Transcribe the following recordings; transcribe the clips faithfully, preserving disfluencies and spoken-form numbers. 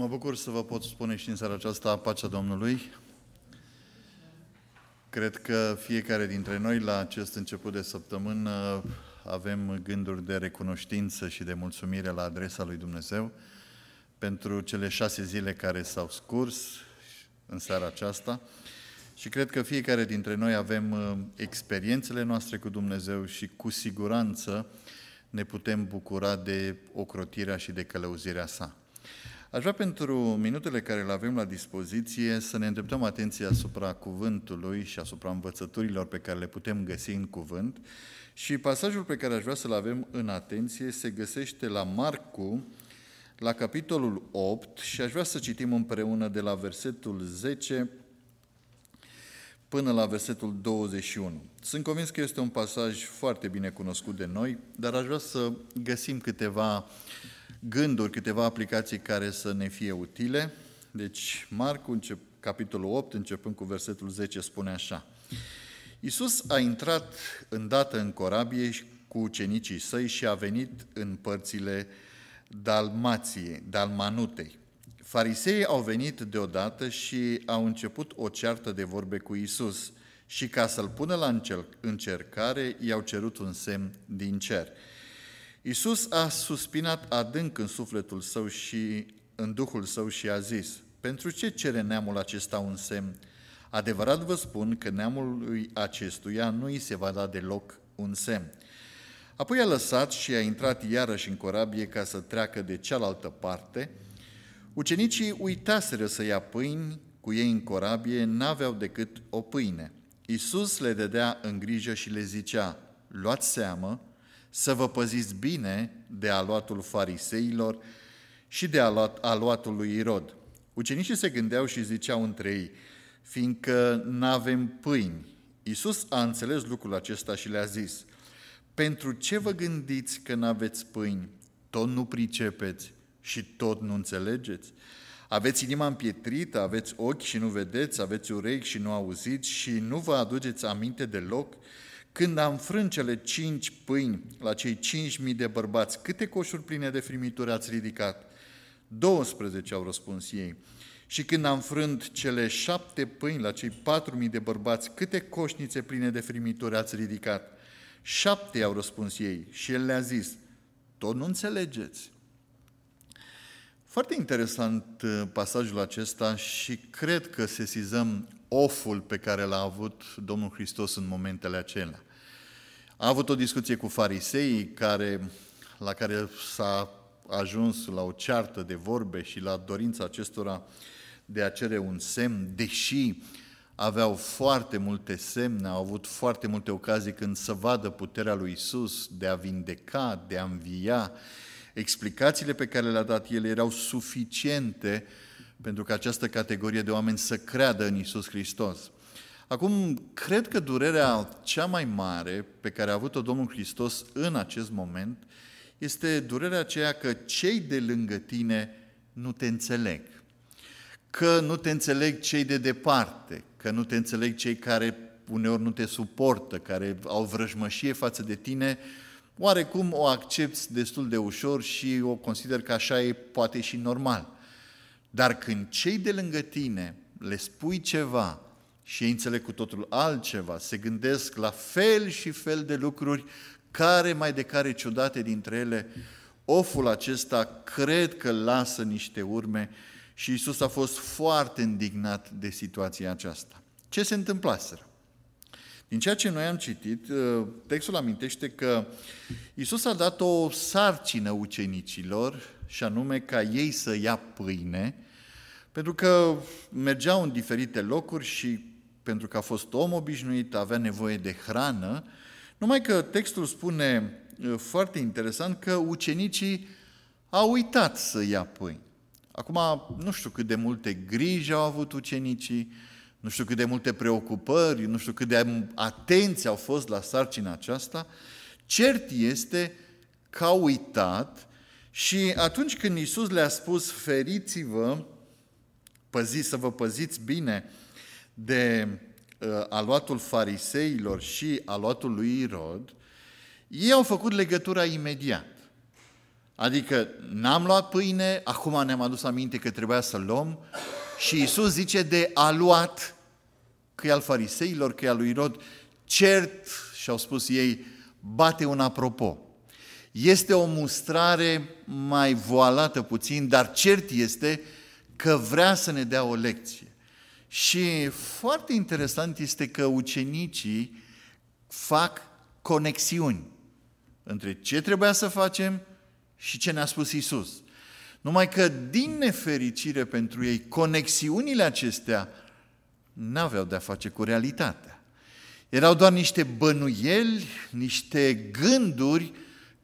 Mă bucur să vă pot spune și în seara aceasta pacea Domnului. Cred că fiecare dintre noi la acest început de săptămână avem gânduri de recunoștință și de mulțumire la adresa lui Dumnezeu pentru cele șase zile care s-au scurs în seara aceasta și cred că fiecare dintre noi avem experiențele noastre cu Dumnezeu și cu siguranță ne putem bucura de ocrotirea și de călăuzirea sa. Aș vrea pentru minutele care le avem la dispoziție să ne îndreptăm atenția asupra cuvântului și asupra învățăturilor pe care le putem găsi în cuvânt și pasajul pe care aș vrea să-l avem în atenție se găsește la Marcu, la capitolul opt și aș vrea să citim împreună de la versetul zece până la versetul douăzeci și unu. Sunt convins că este un pasaj foarte bine cunoscut de noi, dar aș vrea să găsim câteva gânduri, câteva aplicații care să ne fie utile. Deci Marcu, încep, capitolul opt, începând cu versetul zece, spune așa. Iisus a intrat îndată în corabie cu ucenicii săi și a venit în părțile Dalmației, Dalmanutei. Fariseii au venit deodată și au început o ceartă de vorbe cu Iisus și ca să-L pună la încercare, i-au cerut un semn din cer. Iisus a suspinat adânc în sufletul său și în duhul său și a zis, pentru ce cere neamul acesta un semn? Adevărat vă spun că neamul acestuia nu îi se va da deloc un semn. Apoi a lăsat și a intrat iarăși în corabie ca să treacă de cealaltă parte. Ucenicii uitaseră să ia pâini cu ei în corabie, n-aveau decât o pâine. Iisus le dădea în grijă și le zicea, luați seamă, să vă păziți bine de aluatul fariseilor și de aluatul lui Irod. Ucenicii se gândeau și ziceau între ei, fiindcă n-avem pâini. Iisus a înțeles lucrul acesta și le-a zis, pentru ce vă gândiți că n-aveți pâini? Tot nu pricepeți și tot nu înțelegeți? Aveți inima împietrită, aveți ochi și nu vedeți, aveți urechi și nu auziți și nu vă aduceți aminte deloc? Când am frânt cele cinci pâini la cei cinci mii de bărbați, câte coșuri pline de frimituri ați ridicat? doisprezece, au răspuns ei. Și când am frânt cele șapte pâini la cei patru mii de bărbați, câte coșnițe pline de frimituri ați ridicat? Șapte, au răspuns ei. Și el le-a zis, tot nu înțelegeți. Foarte interesant pasajul acesta și cred că sesizăm oful pe care l-a avut Domnul Hristos în momentele acelea. A avut o discuție cu fariseii care, la care s-a ajuns la o ceartă de vorbe și la dorința acestora de a cere un semn, deși aveau foarte multe semne, au avut foarte multe ocazii când să vadă puterea lui Iisus de a vindeca, de a învia. Explicațiile pe care le-a dat el erau suficiente pentru că această categorie de oameni să creadă în Iisus Hristos. Acum, cred că durerea cea mai mare pe care a avut-o Domnul Hristos în acest moment este durerea aceea că cei de lângă tine nu te înțeleg, că nu te înțeleg cei de departe, că nu te înțeleg cei care uneori nu te suportă, care au vrăjmășie față de tine, oarecum o accepți destul de ușor și o consider că așa e poate și normal. Dar când cei de lângă tine le spui ceva și ei înțeleg cu totul altceva, se gândesc la fel și fel de lucruri, care mai de care ciudate dintre ele, oful acesta cred că lasă niște urme și Iisus a fost foarte indignat de situația aceasta. Ce se întâmplaseră? Din ceea ce noi am citit, textul amintește că Iisus a dat o sarcină ucenicilor și anume ca ei să ia pâine, pentru că mergeau în diferite locuri și pentru că a fost om obișnuit, avea nevoie de hrană, numai că textul spune foarte interesant că ucenicii au uitat să ia pâine. Acum, nu știu cât de multe griji au avut ucenicii, nu știu cât de multe preocupări, nu știu cât de atenți au fost la sarcina aceasta, cert este că au uitat. Și atunci când Iisus le-a spus, feriți-vă, păziți, să vă păziți bine de uh, aluatul fariseilor și aluatul lui Irod, ei au făcut legătura imediat. Adică n-am luat pâine, acum ne-am adus aminte că trebuia să luăm și Iisus zice de a luat, că e al fariseilor, că e al lui Irod, cert, și-au spus ei, bate un apropo. Este o mustrare mai voalată puțin, dar cert este că vrea să ne dea o lecție. Și foarte interesant este că ucenicii fac conexiuni între ce trebuia să facem și ce ne-a spus Iisus. Numai că, din nefericire pentru ei, conexiunile acestea n-aveau de-a face cu realitatea. Erau doar niște bănuieli, niște gânduri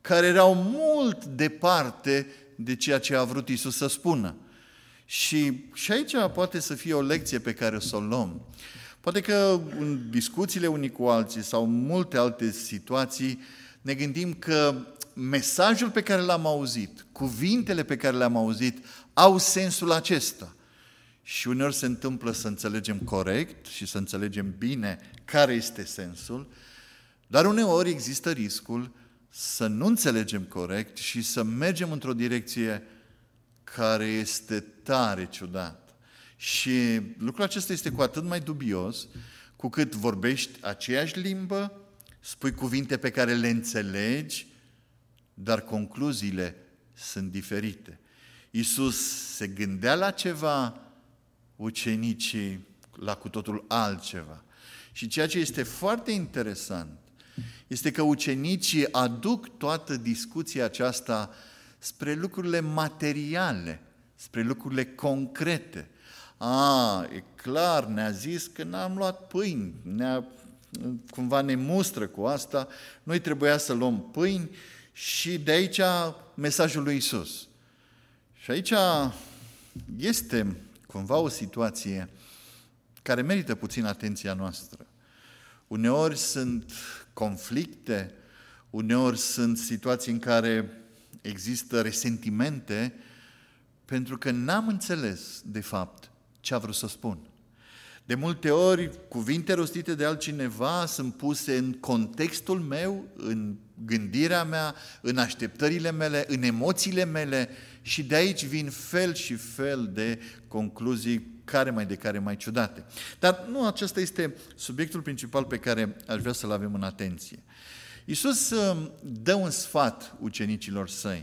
care erau mult departe de ceea ce a vrut Iisus să spună. Și, și aici poate să fie o lecție pe care să o luăm. Poate că în discuțiile unii cu alții sau multe alte situații ne gândim că mesajul pe care l-am auzit, cuvintele pe care le-am auzit, au sensul acesta. Și uneori se întâmplă să înțelegem corect și să înțelegem bine care este sensul, dar uneori există riscul să nu înțelegem corect și să mergem într-o direcție care este tare ciudat. Și lucrul acesta este cu atât mai dubios cu cât vorbești aceeași limbă, spui cuvinte pe care le înțelegi, dar concluziile sunt diferite. Iisus se gândea la ceva, ucenicii la cu totul altceva. Și ceea ce este foarte interesant este că ucenicii aduc toată discuția aceasta spre lucrurile materiale, spre lucrurile concrete. A, e clar, ne-a zis că n-am luat pâini, ne-a, cumva ne mustră cu asta, noi trebuia să luăm pâini și de aici mesajul lui Iisus. Și aici este cumva o situație care merită puțin atenția noastră. Uneori sunt conflicte, uneori sunt situații în care există resentimente pentru că n-am înțeles, de fapt, ce a vrut să spun. De multe ori, cuvinte rostite de altcineva sunt puse în contextul meu, în gândirea mea, în așteptările mele, în emoțiile mele și de aici vin fel și fel de concluzii care mai de care mai ciudate. Dar nu acesta este subiectul principal pe care aș vrea să-l avem în atenție. Iisus dă un sfat ucenicilor săi.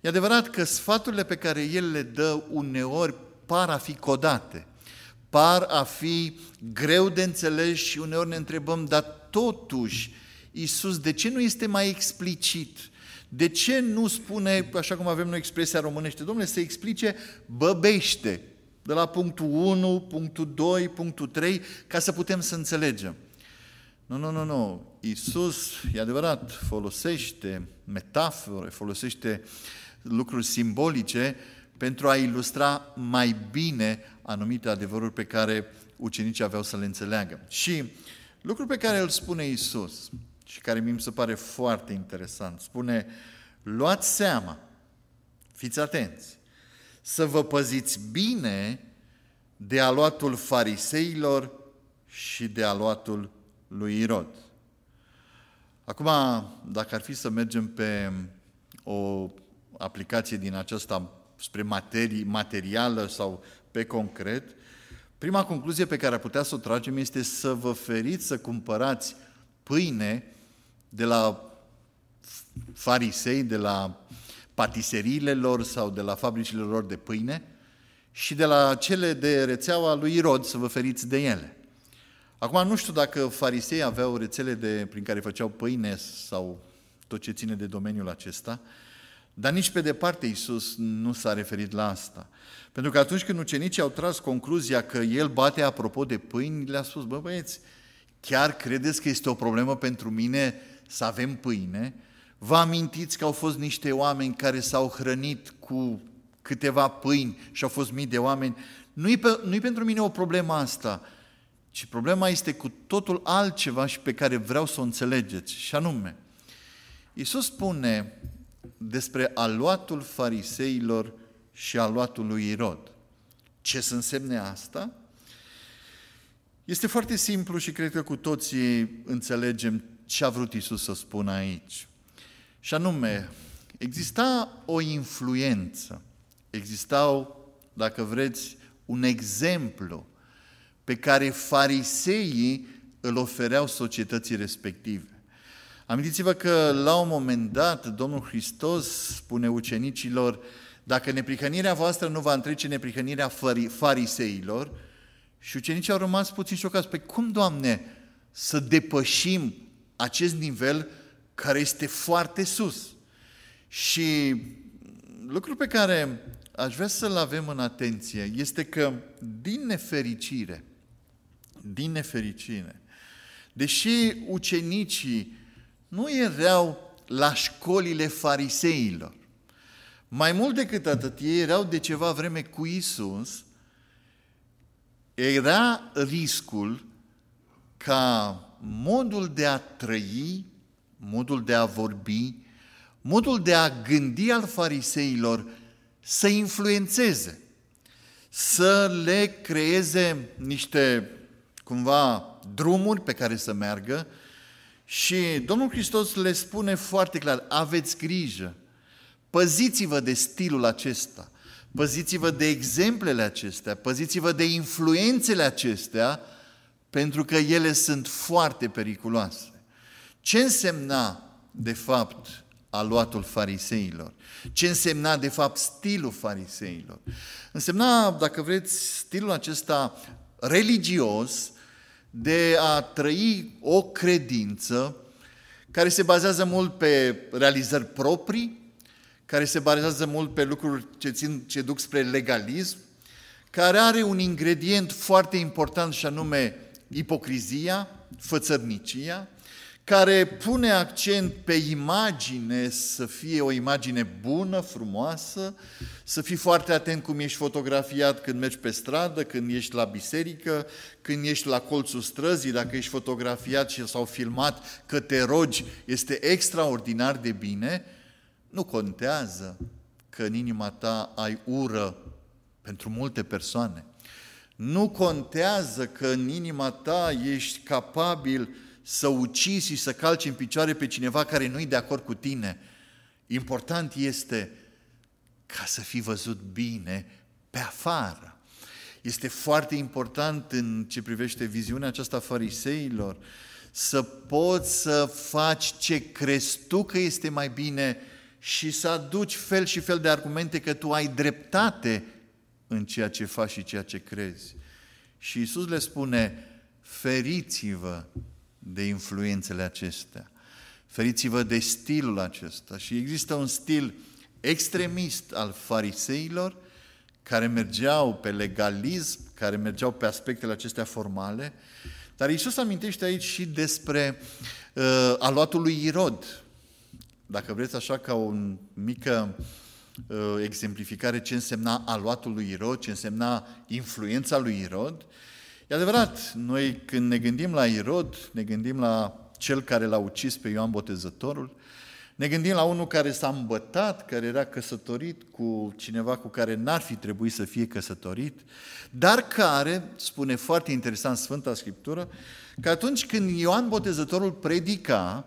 E adevărat că sfaturile pe care El le dă uneori par a fi codate, par a fi greu de înțeles și uneori ne întrebăm, dar totuși Iisus, de ce nu este mai explicit? De ce nu spune, așa cum avem noi expresia românește, domnule, să explice băbește, de la punctul unu, punctul doi, punctul trei, ca să putem să înțelegem. Nu, nu, nu, nu. Iisus, e adevărat, folosește metafore, folosește lucruri simbolice pentru a ilustra mai bine anumite adevăruri pe care ucenicii aveau să le înțeleagă. Și lucrul pe care îl spune Iisus și care mi se pare foarte interesant, spune, luați seama, fiți atenți, să vă păziți bine de aluatul fariseilor și de aluatul lui Irod. Acum, dacă ar fi să mergem pe o aplicație din aceasta spre materii, materială sau pe concret, prima concluzie pe care ar putea să o tragem este să vă feriți să cumpărați pâine de la farisei, de la patiseriile lor sau de la fabricile lor de pâine și de la cele de rețeaua lui Irod să vă feriți de ele. Acum nu știu dacă farisei aveau rețele de, prin care făceau pâine sau tot ce ține de domeniul acesta, dar nici pe departe Iisus nu s-a referit la asta. Pentru că atunci când ucenicii au tras concluzia că El bate apropo de pâini, le-a spus, bă băieți, chiar credeți că este o problemă pentru mine să avem pâine? Vă amintiți că au fost niște oameni care s-au hrănit cu câteva pâini și au fost mii de oameni? Nu-i, pe, nu-i pentru mine o problemă asta, ci problema este cu totul altceva și pe care vreau să o înțelegeți. Și anume, Iisus spune despre aluatul fariseilor și aluatul lui Irod. Ce să însemne asta? Este foarte simplu și cred că cu toții înțelegem ce a vrut Iisus să spună aici. Și anume, Exista o influență, existau, dacă vreți, un exemplu pe care fariseii îl ofereau societății respective. Amintiți-vă că la un moment dat Domnul Hristos spune ucenicilor: dacă neprihănirea voastră nu va întrece neprihănirea fariseilor, și ucenicii au rămas puțin șocați. Păi cum, Doamne, să depășim acest nivel care este foarte sus? Și lucrul pe care aș vrea să-l avem în atenție este că, din nefericire, din nefericire, deși ucenicii nu erau la școlile fariseilor, mai mult decât atât, ei erau de ceva vreme cu Iisus, era riscul ca modul de a trăi, modul de a vorbi, modul de a gândi al fariseilor să influențeze, să le creeze niște, cumva, drumuri pe care să meargă. Și Domnul Hristos le spune foarte clar: aveți grijă, păziți-vă de stilul acesta, păziți-vă de exemplele acestea, păziți-vă de influențele acestea, pentru că ele sunt foarte periculoase. Ce însemna, de fapt, aluatul fariseilor? Ce însemna, de fapt, stilul fariseilor? Însemna, dacă vreți, stilul acesta religios de a trăi o credință care se bazează mult pe realizări proprii, care se bazează mult pe lucruri ce, țin, ce duc spre legalism, care are un ingredient foarte important și anume ipocrizia, fățărnicia, care pune accent pe imagine, să fie o imagine bună, frumoasă, să fii foarte atent cum ești fotografiat când mergi pe stradă, când ești la biserică, când ești la colțul străzii, dacă ești fotografiat sau filmat că te rogi, este extraordinar de bine. Nu contează că în inima ta ai ură pentru multe persoane. Nu contează că în inima ta ești capabil să ucizi și să calci în picioare pe cineva care nu-i de acord cu tine. Important este ca să fii văzut bine pe afară. Este foarte important, în ce privește viziunea aceasta fariseilor, să poți să faci ce crezi tu că este mai bine și să aduci fel și fel de argumente că tu ai dreptate în ceea ce faci și ceea ce crezi. Și Iisus le spune: feriți-vă de influențele acestea, feriți-vă de stilul acesta. Și există un stil extremist al fariseilor, care mergeau pe legalism, care mergeau pe aspectele acestea formale, dar Iisus amintește aici și despre uh, aluatul lui Irod. Dacă vreți, așa ca o mică uh, exemplificare ce însemna aluatul lui Irod, ce însemna influența lui Irod. E adevărat, noi când ne gândim la Irod, ne gândim la cel care l-a ucis pe Ioan Botezătorul, ne gândim la unul care s-a îmbătat, care era căsătorit cu cineva cu care n-ar fi trebuit să fie căsătorit, dar care, spune foarte interesant Sfânta Scriptură, că atunci când Ioan Botezătorul predica,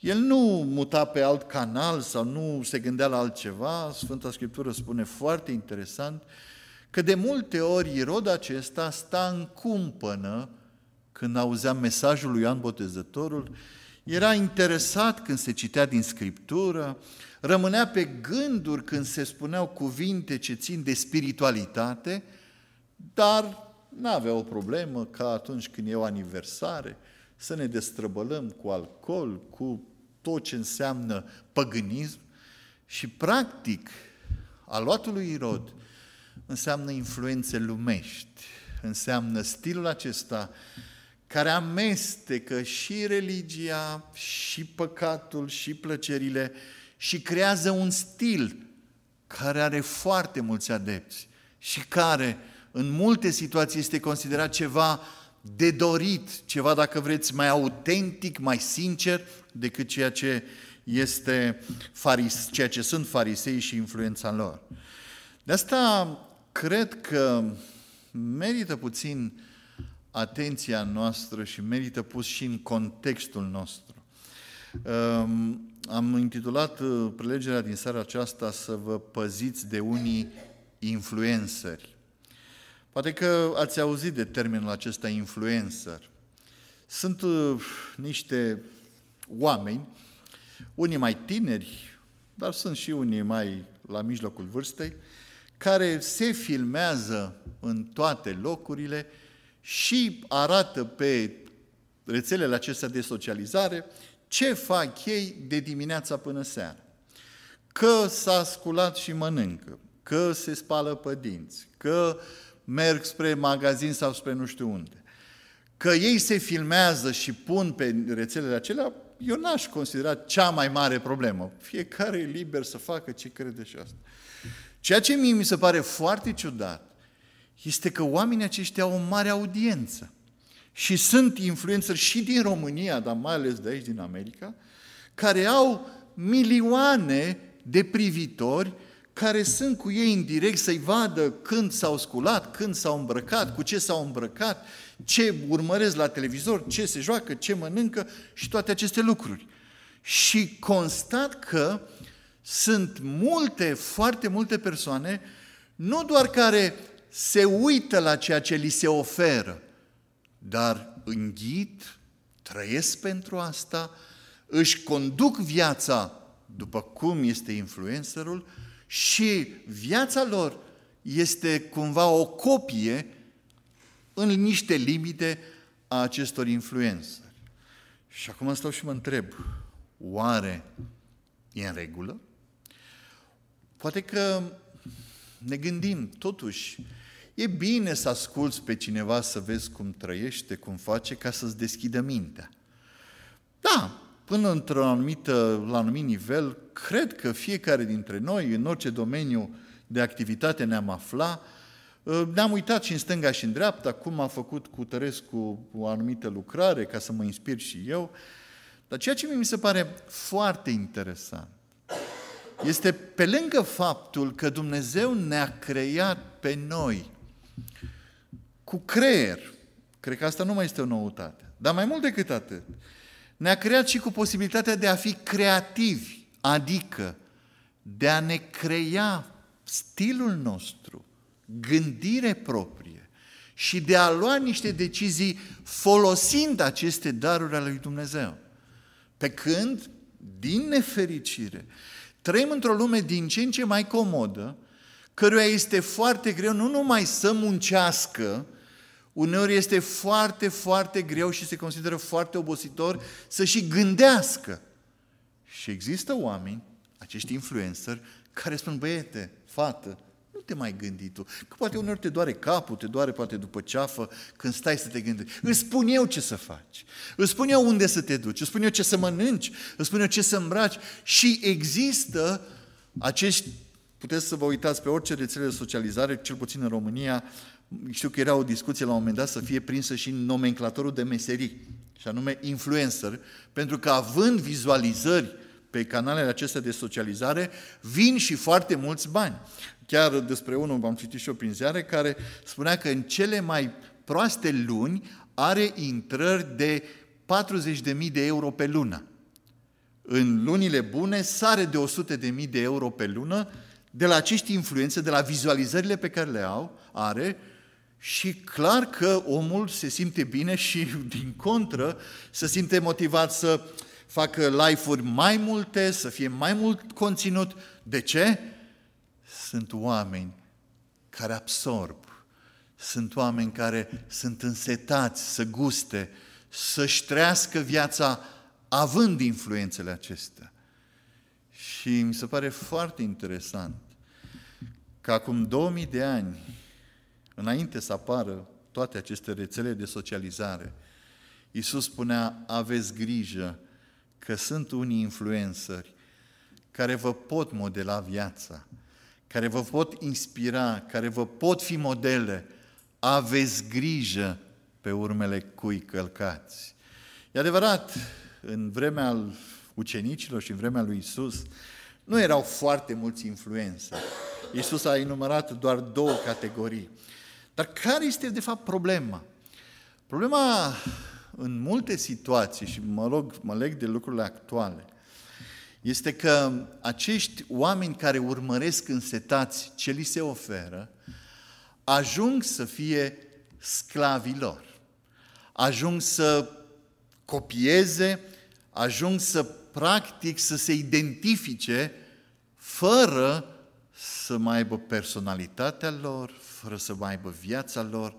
el nu muta pe alt canal sau nu se gândea la altceva. Sfânta Scriptură spune foarte interesant că de multe ori Irod acesta sta în cumpănă când auzea mesajul lui Ioan Botezătorul, era interesat când se citea din Scriptură, rămânea pe gânduri când se spuneau cuvinte ce țin de spiritualitate, dar n-avea o problemă ca atunci când e o aniversare să ne destrăbălăm cu alcool, cu tot ce înseamnă păgânism. Și practic, aluatul lui Irod înseamnă influențe lumești, înseamnă stilul acesta care amestecă și religia, și păcatul, și plăcerile, și creează un stil care are foarte mulți adepți și care în multe situații este considerat ceva de dorit, ceva, dacă vreți, mai autentic, mai sincer decât ceea ce este faris, ceea ce sunt farisei și influența lor. De asta cred că merită puțin atenția noastră și merită pus și în contextul nostru. Am intitulat prelegerea din seara aceasta să vă păziți de unii influenceri. Poate că ați auzit de termenul acesta influencer. Sunt niște oameni, unii mai tineri, dar sunt și unii mai la mijlocul vârstei, care se filmează în toate locurile și arată pe rețelele acestea de socializare ce fac ei de dimineața până seara. Că s-a sculat și mănâncă, că se spală pe dinți, că merg spre magazin sau spre nu știu unde. Că ei se filmează și pun pe rețelele acelea, eu n-aș considera cea mai mare problemă. Fiecare e liber să facă ce crede și asta. Ceea ce mie mi se pare foarte ciudat este că oamenii aceștia au o mare audiență și sunt influențări și din România, dar mai ales de aici, din America, care au milioane de privitori care sunt cu ei în direct să-i vadă când s-au sculat, când s-au îmbrăcat, cu ce s-au îmbrăcat, ce urmăresc la televizor, ce se joacă, ce mănâncă și toate aceste lucruri. Și constat că sunt multe, foarte multe persoane, nu doar care se uită la ceea ce li se oferă, dar înghit, trăiesc pentru asta, își conduc viața după cum este influencerul și viața lor este cumva o copie în niște limite a acestor influenceri. Și acum stau și mă întreb, oare e în regulă? Poate că ne gândim, totuși, e bine să asculți pe cineva, să vezi cum trăiește, cum face, ca să-ți deschidă mintea. Da, până într-o anumită, la anumit nivel, cred că fiecare dintre noi, în orice domeniu de activitate ne-am afla, ne-am uitat și în stânga și în dreapta, cum a făcut Cutărescu o anumită lucrare, ca să mă inspir și eu. Dar ceea ce mi se pare foarte interesant este, pe lângă faptul că Dumnezeu ne-a creat pe noi cu creier, cred că asta nu mai este o noutate, dar mai mult decât atât, ne-a creat și cu posibilitatea de a fi creativi, adică de a ne crea stilul nostru, gândire proprie și de a lua niște decizii folosind aceste daruri ale lui Dumnezeu. Pe când, din nefericire, trăim într-o lume din ce în ce mai comodă, căruia este foarte greu nu numai să muncească, uneori este foarte, foarte greu și se consideră foarte obositor să și gândească. Și există oameni, acești influenceri, care spun, băiete, fată, nu te mai gândi tu. Că poate uneori te doare capul, te doare poate după ceafă, când stai să te gândești. Îți spun eu ce să faci, îți spun eu unde să te duci, îți spun eu ce să mănânci, îți spun eu ce să îmbraci. Și există acești, puteți să vă uitați pe orice rețele de socializare, cel puțin în România, știu că era o discuție la un moment dat să fie prinsă și în nomenclatorul de meserii, și anume influencer, pentru că având vizualizări pe canalele acestea de socializare, vin și foarte mulți bani. Chiar despre unul, am citit și eu prin ziare, care spunea că în cele mai proaste luni are intrări de patruzeci de mii de euro pe lună. În lunile bune sare de o sută de mii de euro pe lună de la acești influențe, de la vizualizările pe care le au, are, și clar că omul se simte bine și, din contră, se simte motivat să facă live-uri mai multe, să fie mai mult conținut. De ce? Sunt oameni care absorb, sunt oameni care sunt însetați să guste, să-și trăiască viața având influențele acestea. Și mi se pare foarte interesant că acum două mii de ani, înainte să apară toate aceste rețele de socializare, Iisus spunea, aveți grijă că sunt unii influenceri care vă pot modela viața, care vă pot inspira, care vă pot fi modele. Aveți grijă pe urmele cui călcați. E adevărat, în vremea ucenicilor și în vremea lui Iisus, nu erau foarte mulți influențări. Iisus a enumerat doar două categorii. Dar care este de fapt problema? Problema în multe situații, și mă rog, mă leg de lucrurile actuale, este că acești oameni care urmăresc însetați ce li se oferă, ajung să fie sclavii lor, ajung să copieze, ajung să practic să se identifice fără să mai aibă personalitatea lor, fără să mai aibă viața lor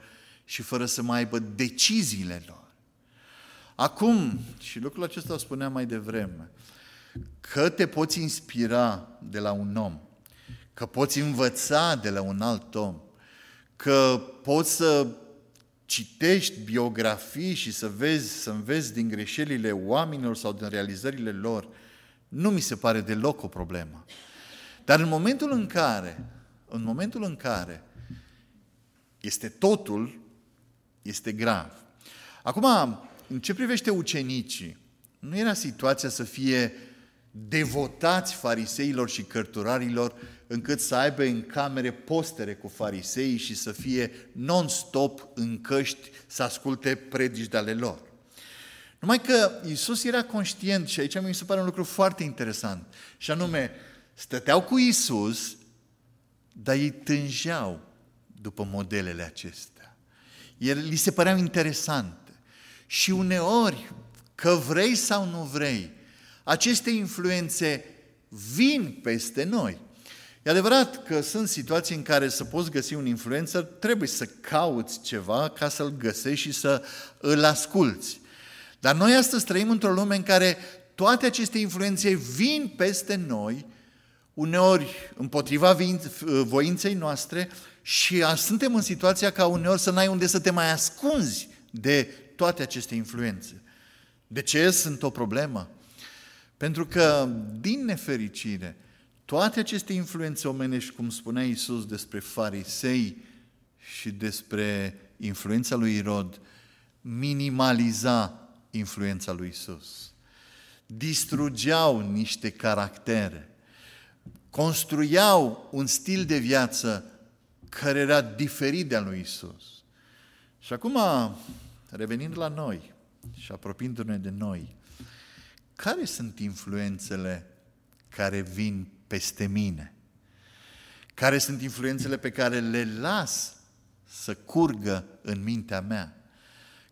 și fără să mai aibă deciziile lor. Acum, și lucrul acesta spuneam mai devreme, că te poți inspira de la un om, că poți învăța de la un alt om, că poți să citești biografii și să vezi, să înveți din greșelile oamenilor sau din realizările lor, nu mi se pare deloc o problemă. Dar în momentul în care, în momentul în care este totul, este grav. Acum, în ce privește ucenicii, nu era situația să fie devotați fariseilor și cărturarilor încât să aibă în camere postere cu fariseii și să fie non-stop în căști să asculte predici de ale lor. Numai că Iisus era conștient, și aici mi se pare un lucru foarte interesant, și anume, stăteau cu Iisus, dar ei tânjeau după modelele acestea. Ele li se păreau interesante. Și uneori, că vrei sau nu vrei, aceste influențe vin peste noi. E adevărat că sunt situații în care să poți găsi un influencer, trebuie să cauți ceva ca să-l găsești și să îl asculți. Dar noi astăzi trăim într-o lume în care toate aceste influențe vin peste noi, uneori împotriva voinței noastre, și suntem în situația ca uneori să n-ai unde să te mai ascunzi de toate aceste influențe. De ce sunt o problemă? Pentru că, din nefericire, toate aceste influențe omenești, cum spunea Iisus despre farisei și despre influența lui Irod, minimaliza influența lui Iisus. Distrugeau niște caractere, construiau un stil de viață care era diferit de al lui Iisus. Și acum, revenind la noi și apropiindu-ne de noi, care sunt influențele care vin peste mine? Care sunt influențele pe care le las să curgă în mintea mea?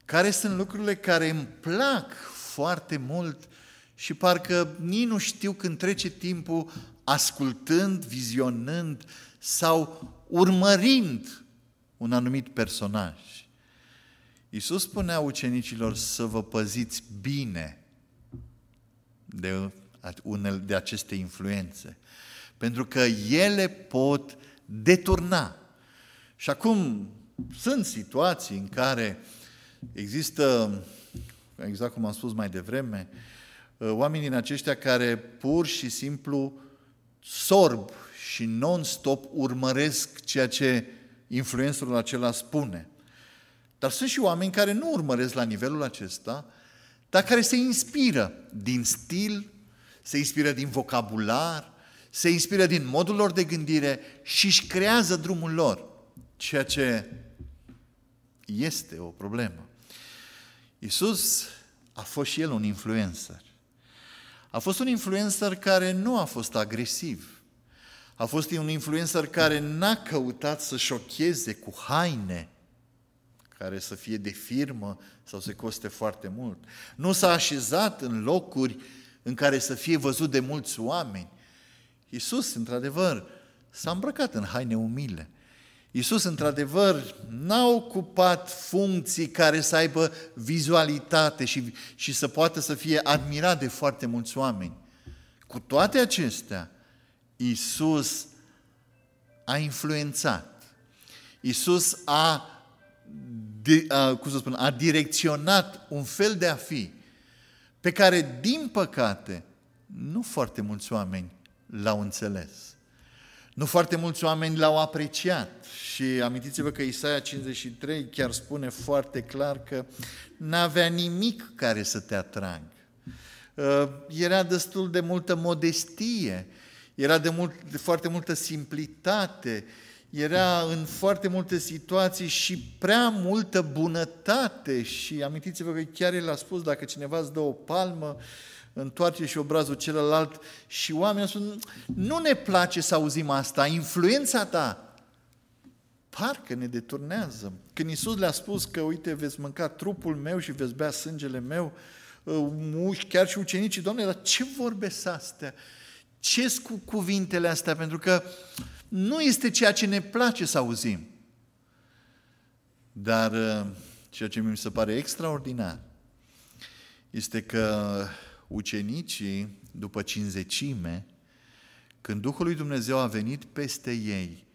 Care sunt lucrurile care îmi plac foarte mult și parcă nici nu știu, când trece timpul, ascultând, vizionând sau urmărind un anumit personaj. Iisus spunea ucenicilor să vă păziți bine de unele de aceste influențe, pentru că ele pot deturna. Și acum sunt situații în care există, exact cum am spus mai devreme, oamenii din aceștia care pur și simplu sorb și non-stop urmăresc ceea ce influențul acela spune. Dar sunt și oameni care nu urmăresc la nivelul acesta, dar care se inspiră din stil, se inspiră din vocabular, se inspiră din modul lor de gândire și își creează drumul lor, ceea ce este o problemă. Iisus a fost și El un influencer. A fost un influencer care nu a fost agresiv. A fost un influencer care n-a căutat să șocheze cu haine care să fie de firmă sau să coste foarte mult. Nu s-a așezat în locuri în care să fie văzut de mulți oameni. Iisus, într-adevăr, s-a îmbrăcat în haine umile. Iisus, într-adevăr, n-a ocupat funcții care să aibă vizualitate și, și să poată să fie admirat de foarte mulți oameni. Cu toate acestea, Iisus a influențat. Iisus a, a, cum să spun, a direcționat un fel de a fi pe care, din păcate, nu foarte mulți oameni l-au înțeles. Nu foarte mulți oameni l-au apreciat. Și amintiți-vă că Isaia cincizeci și trei chiar spune foarte clar că n-avea nimic care să te atragă. Era destul de multă modestie, era de, mult, de foarte multă simplitate, era în foarte multe situații și prea multă bunătate. Și amintiți-vă că chiar el a spus, dacă cineva îți dă o palmă, întoarce și obrazul celălalt. Și oamenii spun, nu ne place să auzim asta, influența ta parcă ne deturnează. Când Iisus le-a spus că, uite, veți mânca trupul meu și veți bea sângele meu, chiar și ucenicii, Doamne, dar ce vorbesc astea? Ce-s cu cuvintele astea? Pentru că nu este ceea ce ne place să auzim. Dar ceea ce mi se pare extraordinar este că ucenicii, după Cincizecime, când Duhul lui Dumnezeu a venit peste ei,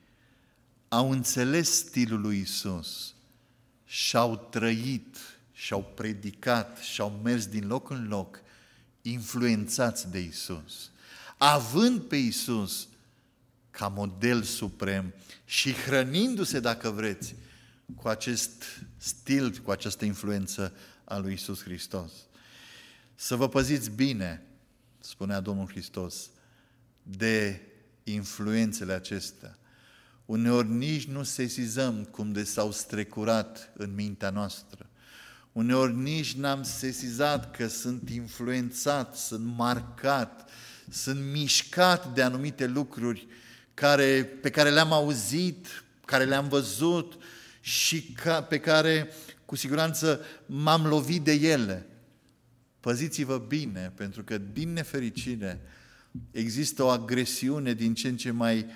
au înțeles stilul lui Iisus și au trăit, și-au predicat, și-au mers din loc în loc, influențați de Iisus, având pe Iisus ca model suprem și hrănindu-se, dacă vreți, cu acest stil, cu această influență a lui Iisus Hristos. Să vă păziți bine, spunea Domnul Hristos, de influențele acestea. Uneori nici nu sesizăm cum de s-au strecurat în mintea noastră. Uneori nici n-am sesizat că sunt influențat, sunt marcat, sunt mișcat de anumite lucruri care, pe care le-am auzit, care le-am văzut și ca, pe care cu siguranță m-am lovit de ele. Păziți-vă bine, pentru că din nefericire există o agresiune din ce în ce mai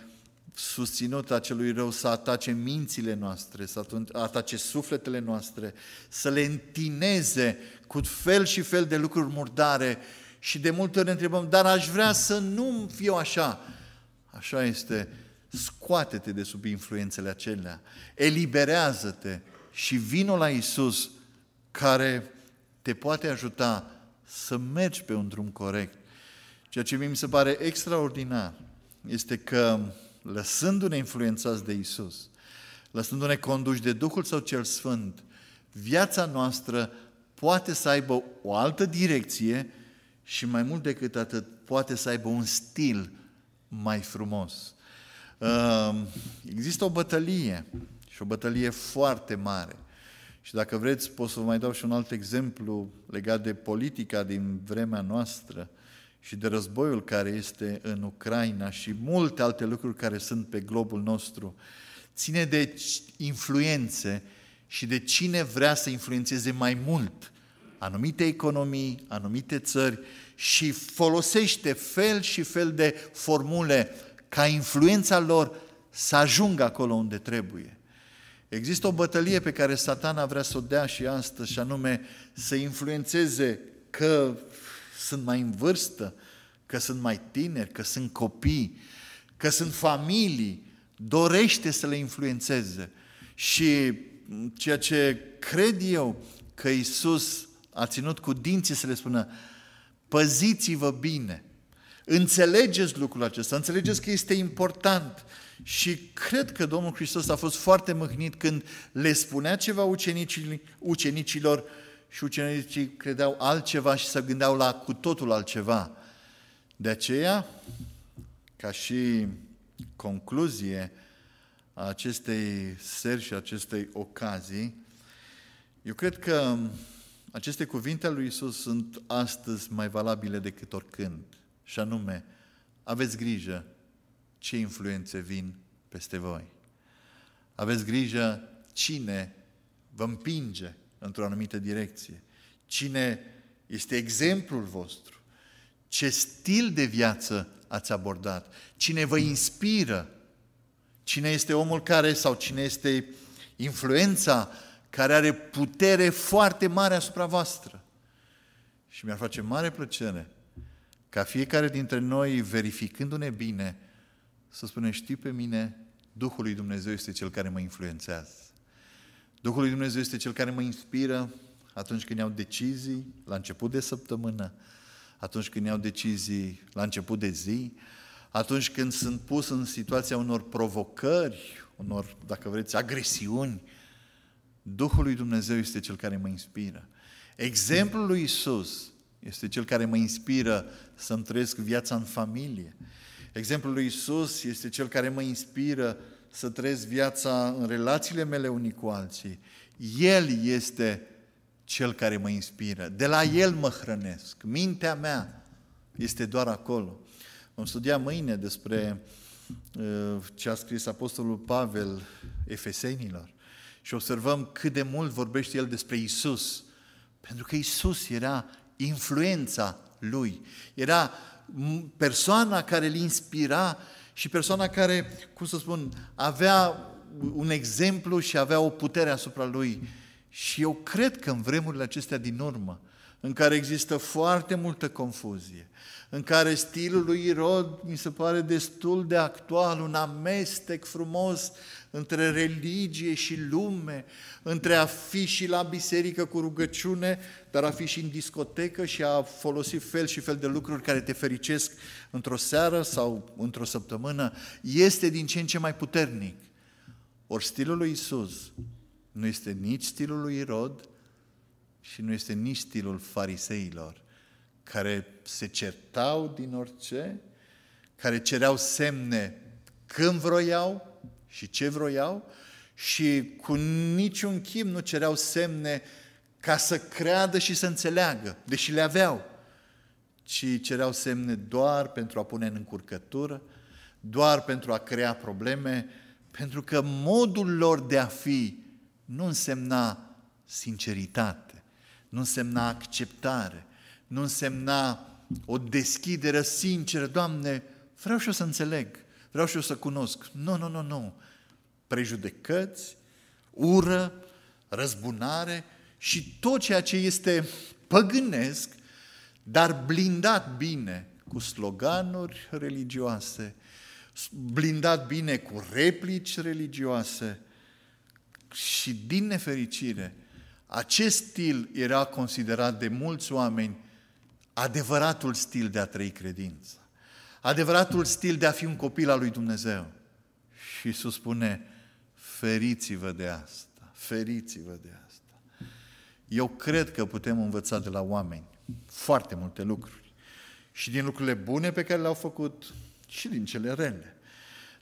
susținută a celui rău să atace mințile noastre, să atace sufletele noastre, să le întineze cu fel și fel de lucruri murdare. Și de multe ori ne întrebăm, dar aș vrea să nu fiu așa. Așa este, scoate-te de sub influențele acelea, eliberează-te și vino la Iisus, care te poate ajuta să mergi pe un drum corect. Ceea ce mi se pare extraordinar este că, lăsându-ne influențați de Iisus, lăsându-ne conduși de Duhul Său cel Sfânt, viața noastră poate să aibă o altă direcție și, mai mult decât atât, poate să aibă un stil mai frumos. Există o bătălie și o bătălie foarte mare. Și dacă vreți, pot să vă mai dau și un alt exemplu legat de politica din vremea noastră și de războiul care este în Ucraina și multe alte lucruri care sunt pe globul nostru. Ține de influențe și de cine vrea să influențeze mai mult anumite economii, anumite țări, și folosește fel și fel de formule ca influența lor să ajungă acolo unde trebuie. Există o bătălie pe care Satana vrea să o dea și astăzi, și anume să influențeze că sunt mai în vârstă, că sunt mai tineri, că sunt copii, că sunt familii, dorește să le influențeze. Și ceea ce cred eu că Iisus a ținut cu dinții să le spună, păziți-vă bine, înțelegeți lucrul acesta, înțelegeți că este important. Și cred că Domnul Hristos a fost foarte mâhnit când le spunea ceva ucenicilor și ucenicii credeau altceva și se gândeau la cu totul altceva. De aceea, ca și concluzie a acestei seri și acestei ocazii, eu cred că aceste cuvinte ale lui Iisus sunt astăzi mai valabile decât oricând. Și anume, aveți grijă ce influențe vin peste voi. Aveți grijă cine vă împinge într-o anumită direcție. Cine este exemplul vostru. Ce stil de viață ați abordat. Cine vă inspiră. Cine este omul care, sau cine este influența care are putere foarte mare asupra voastră. Și mi-ar face mare plăcere ca fiecare dintre noi, verificându-ne bine, să spunem, știi pe mine, Duhul lui Dumnezeu este Cel care mă influențează. Duhul lui Dumnezeu este Cel care mă inspiră atunci când iau decizii la început de săptămână, atunci când iau decizii la început de zi, atunci când sunt pus în situația unor provocări, unor, dacă vreți, agresiuni. Duhul lui Dumnezeu este Cel care mă inspiră. Exemplul lui Iisus este Cel care mă inspiră să-mi trăiesc viața în familie. Exemplul lui Iisus este Cel care mă inspiră să trăiesc viața în relațiile mele unii cu alții. El este Cel care mă inspiră. De la El mă hrănesc. Mintea mea este doar acolo. Vom studia mâine despre ce a scris Apostolul Pavel Efesenilor și observăm cât de mult vorbește el despre Iisus. Pentru că Iisus era influența Lui. Era persoana care îl inspira și persoana care, cum să spun, avea un exemplu și avea o putere asupra Lui. Și eu cred că în vremurile acestea din urmă, în care există foarte multă confuzie, în care stilul lui Irod mi se pare destul de actual, un amestec frumos între religie și lume, între a fi și la biserică cu rugăciune, dar a fi și în discotecă și a folosi fel și fel de lucruri care te fericesc într-o seară sau într-o săptămână, este din ce în ce mai puternic. Ori stilul lui Iisus nu este nici stilul lui Irod și nu este nici stilul fariseilor, care se certau din orice, care cereau semne când vroiau și ce vroiau și cu niciun chim nu cereau semne ca să creadă și să înțeleagă, deși le aveau, ci cereau semne doar pentru a pune în încurcătură, doar pentru a crea probleme, pentru că modul lor de a fi nu însemna sinceritate, nu însemna acceptare, nu însemna o deschidere sinceră. Doamne, vreau și eu să înțeleg, vreau și eu să cunosc. Nu, nu, nu, nu. Prejudecăți, ură, răzbunare și tot ceea ce este păgânesc, dar blindat bine cu sloganuri religioase, blindat bine cu replici religioase. Și din nefericire, acest stil era considerat de mulți oameni adevăratul stil de a trăi credința, adevăratul stil de a fi un copil al lui Dumnezeu. Și Iisus spune, feriți-vă de asta, feriți-vă de asta. Eu cred că putem învăța de la oameni foarte multe lucruri și din lucrurile bune pe care le-au făcut și din cele rele.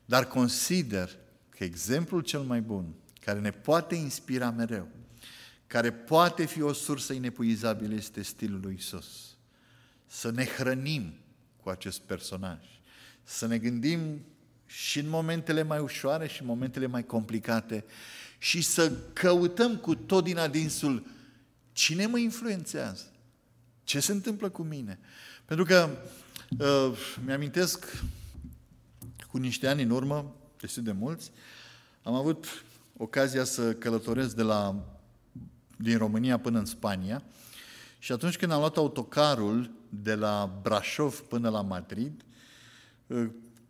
Dar consider că exemplul cel mai bun care ne poate inspira mereu, care poate fi o sursă inepuizabilă, este stilul lui Iisus. Să ne hrănim cu acest personaj, să ne gândim și în momentele mai ușoare și în momentele mai complicate și să căutăm cu tot din adinsul cine mă influențează, ce se întâmplă cu mine. Pentru că uh, mi-amintesc cu niște ani în urmă, destul de mulți, am avut ocazia să călătoresc de la, din România până în Spania și atunci când am luat autocarul de la Brașov până la Madrid,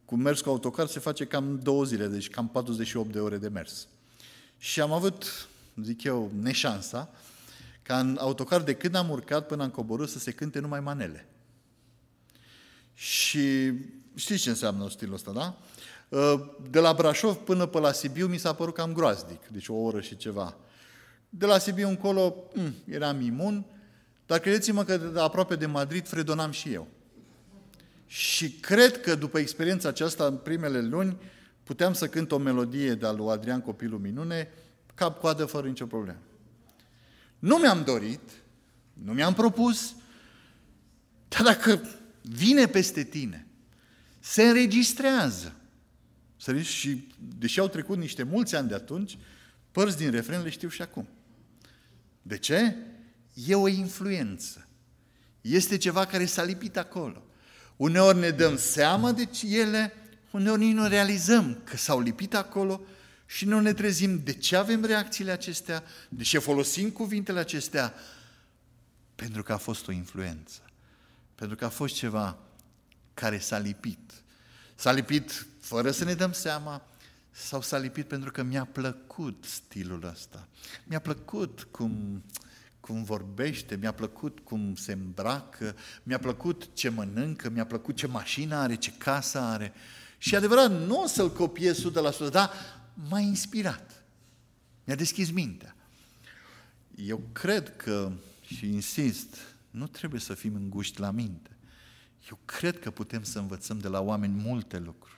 cu mers cu autocar se face cam două zile, deci cam patruzeci și opt de ore de mers. Și am avut, zic eu, neșansa ca în autocar de când am urcat până am coborât să se cânte numai manele. Și știți ce înseamnă stilul ăsta, da? De la Brașov până pe la Sibiu mi s-a părut cam groaznic, deci o oră și ceva. De la Sibiu încolo mh, eram imun, dar credeți-mă că de aproape de Madrid fredonam și eu. Și cred că după experiența aceasta, în primele luni, puteam să cânt o melodie de-a lui Adrian Copilul Minune, cap-coadă, fără nicio problemă. Nu mi-am dorit, nu mi-am propus, dar dacă vine peste tine, se înregistrează. Și deși au trecut niște mulți ani de atunci, părți din refren le știu și acum. De ce? E o influență. Este ceva care s-a lipit acolo. Uneori ne dăm seama de ele, uneori nici nu realizăm că s-au lipit acolo și nu ne trezim de ce avem reacțiile acestea, de ce folosim cuvintele acestea. Pentru că a fost o influență. Pentru că a fost ceva care s-a lipit. S-a lipit fără să ne dăm seama sau s-a lipit pentru că mi-a plăcut stilul ăsta. Mi-a plăcut cum, cum vorbește, mi-a plăcut cum se îmbracă, mi-a plăcut ce mănâncă, mi-a plăcut ce mașină are, ce casă are. Și adevărat, nu o să-l copiez o sută la sută, dar m-a inspirat. Mi-a deschis mintea. Eu cred că, și insist, nu trebuie să fim înguști la minte. Eu cred că putem să învățăm de la oameni multe lucruri.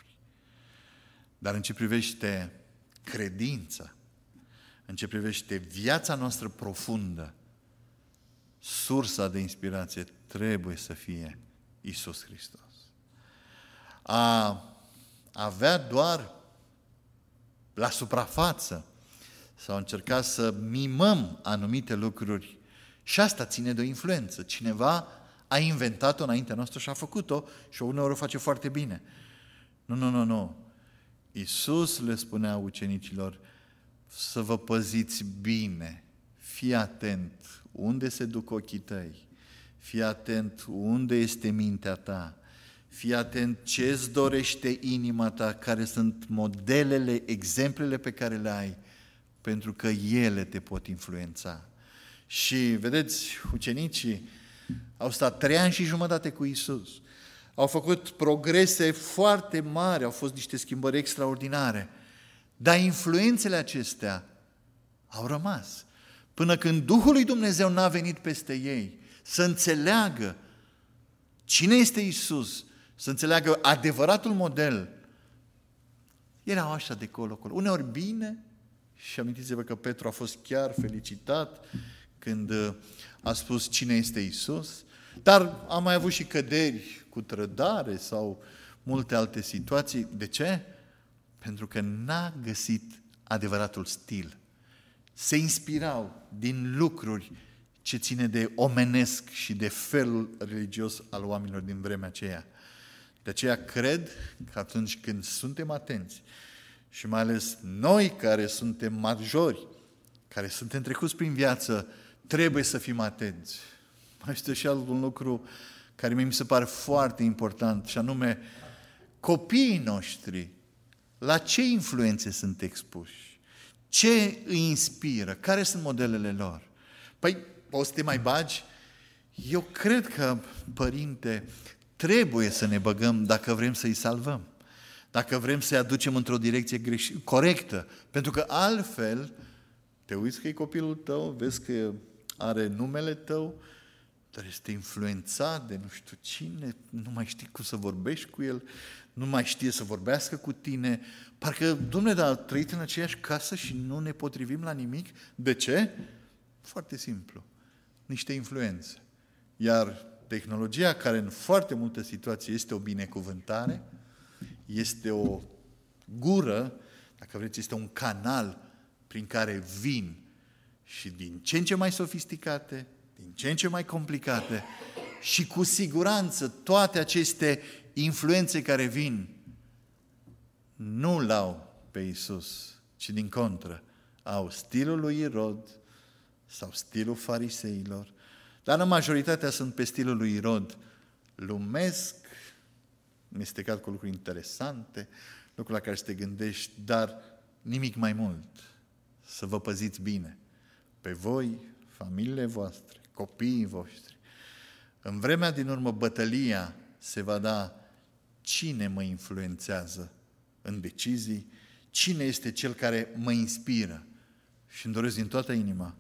Dar în ce privește credința, în ce privește viața noastră profundă, sursa de inspirație trebuie să fie Iisus Hristos. A avea doar la suprafață sau încerca să mimăm anumite lucruri, și asta ține de o influență. Cineva a inventat-o înaintea noastră și a făcut-o și uneori o face foarte bine. Nu, nu, nu, nu. Iisus le spunea ucenicilor să vă păziți bine, fii atent unde se duc ochii tăi, fii atent unde este mintea ta, fii atent ce îți dorește inima ta, care sunt modelele, exemplele pe care le ai, pentru că ele te pot influența. Și vedeți, ucenicii au stat trei ani și jumătate cu Iisus. Au făcut progrese foarte mari, au fost niște schimbări extraordinare. Dar influențele acestea au rămas. Până când Duhul lui Dumnezeu n-a venit peste ei să înțeleagă cine este Iisus, să înțeleagă adevăratul model, erau așa de colo-colo. Uneori bine, și amintiți-vă că Petru a fost chiar felicitat când a spus cine este Iisus, dar a mai avut și căderi cu trădare sau multe alte situații. De ce? Pentru că n-a găsit adevăratul stil. Se inspirau din lucruri ce ține de omenesc și de felul religios al oamenilor din vremea aceea. De aceea cred că atunci când suntem atenți și mai ales noi care suntem majori, care suntem trecuți prin viață, trebuie să fim atenți. Mai este și altul un lucru care mi se pare foarte important, și anume copiii noștri, la ce influențe sunt expuși? Ce îi inspiră? Care sunt modelele lor? Păi, o să te mai bagi? Eu cred că, părinte, trebuie să ne băgăm dacă vrem să-i salvăm. Dacă vrem să-i aducem într-o direcție corectă. Pentru că altfel, te uiți că e copilul tău, vezi că are numele tău, dar este influențat de nu știu cine, nu mai știi cum să vorbești cu el, nu mai știe să vorbească cu tine. Parcă, Dom'le, dar a trăit în aceeași casă și nu ne potrivim la nimic. De ce? Foarte simplu. Niște influențe. Iar tehnologia, care în foarte multe situații este o binecuvântare, este o gură, dacă vreți, este un canal prin care vin și din ce în ce mai sofisticate, din ce în ce mai complicate și cu siguranță toate aceste influențe care vin nu-L au pe Iisus, ci din contră au stilul lui Irod sau stilul fariseilor, dar în majoritatea sunt pe stilul lui Irod, lumesc, mestecat cu lucruri interesante, lucruri la care să te gândești, dar nimic mai mult. Să vă păziți bine pe voi, familiile voastre, copiii voștri. În vremea din urmă, bătălia se va da cine mă influențează în decizii, cine este cel care mă inspiră. Și îmi doresc din toată inima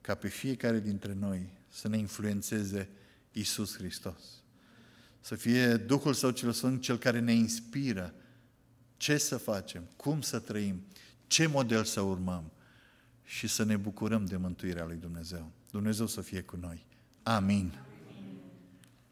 ca pe fiecare dintre noi să ne influențeze Iisus Hristos. Să fie Duhul Său cel Sfânt cel care ne inspiră ce să facem, cum să trăim, ce model să urmăm și să ne bucurăm de mântuirea lui Dumnezeu. Dumnezeu să fie cu noi. Amin.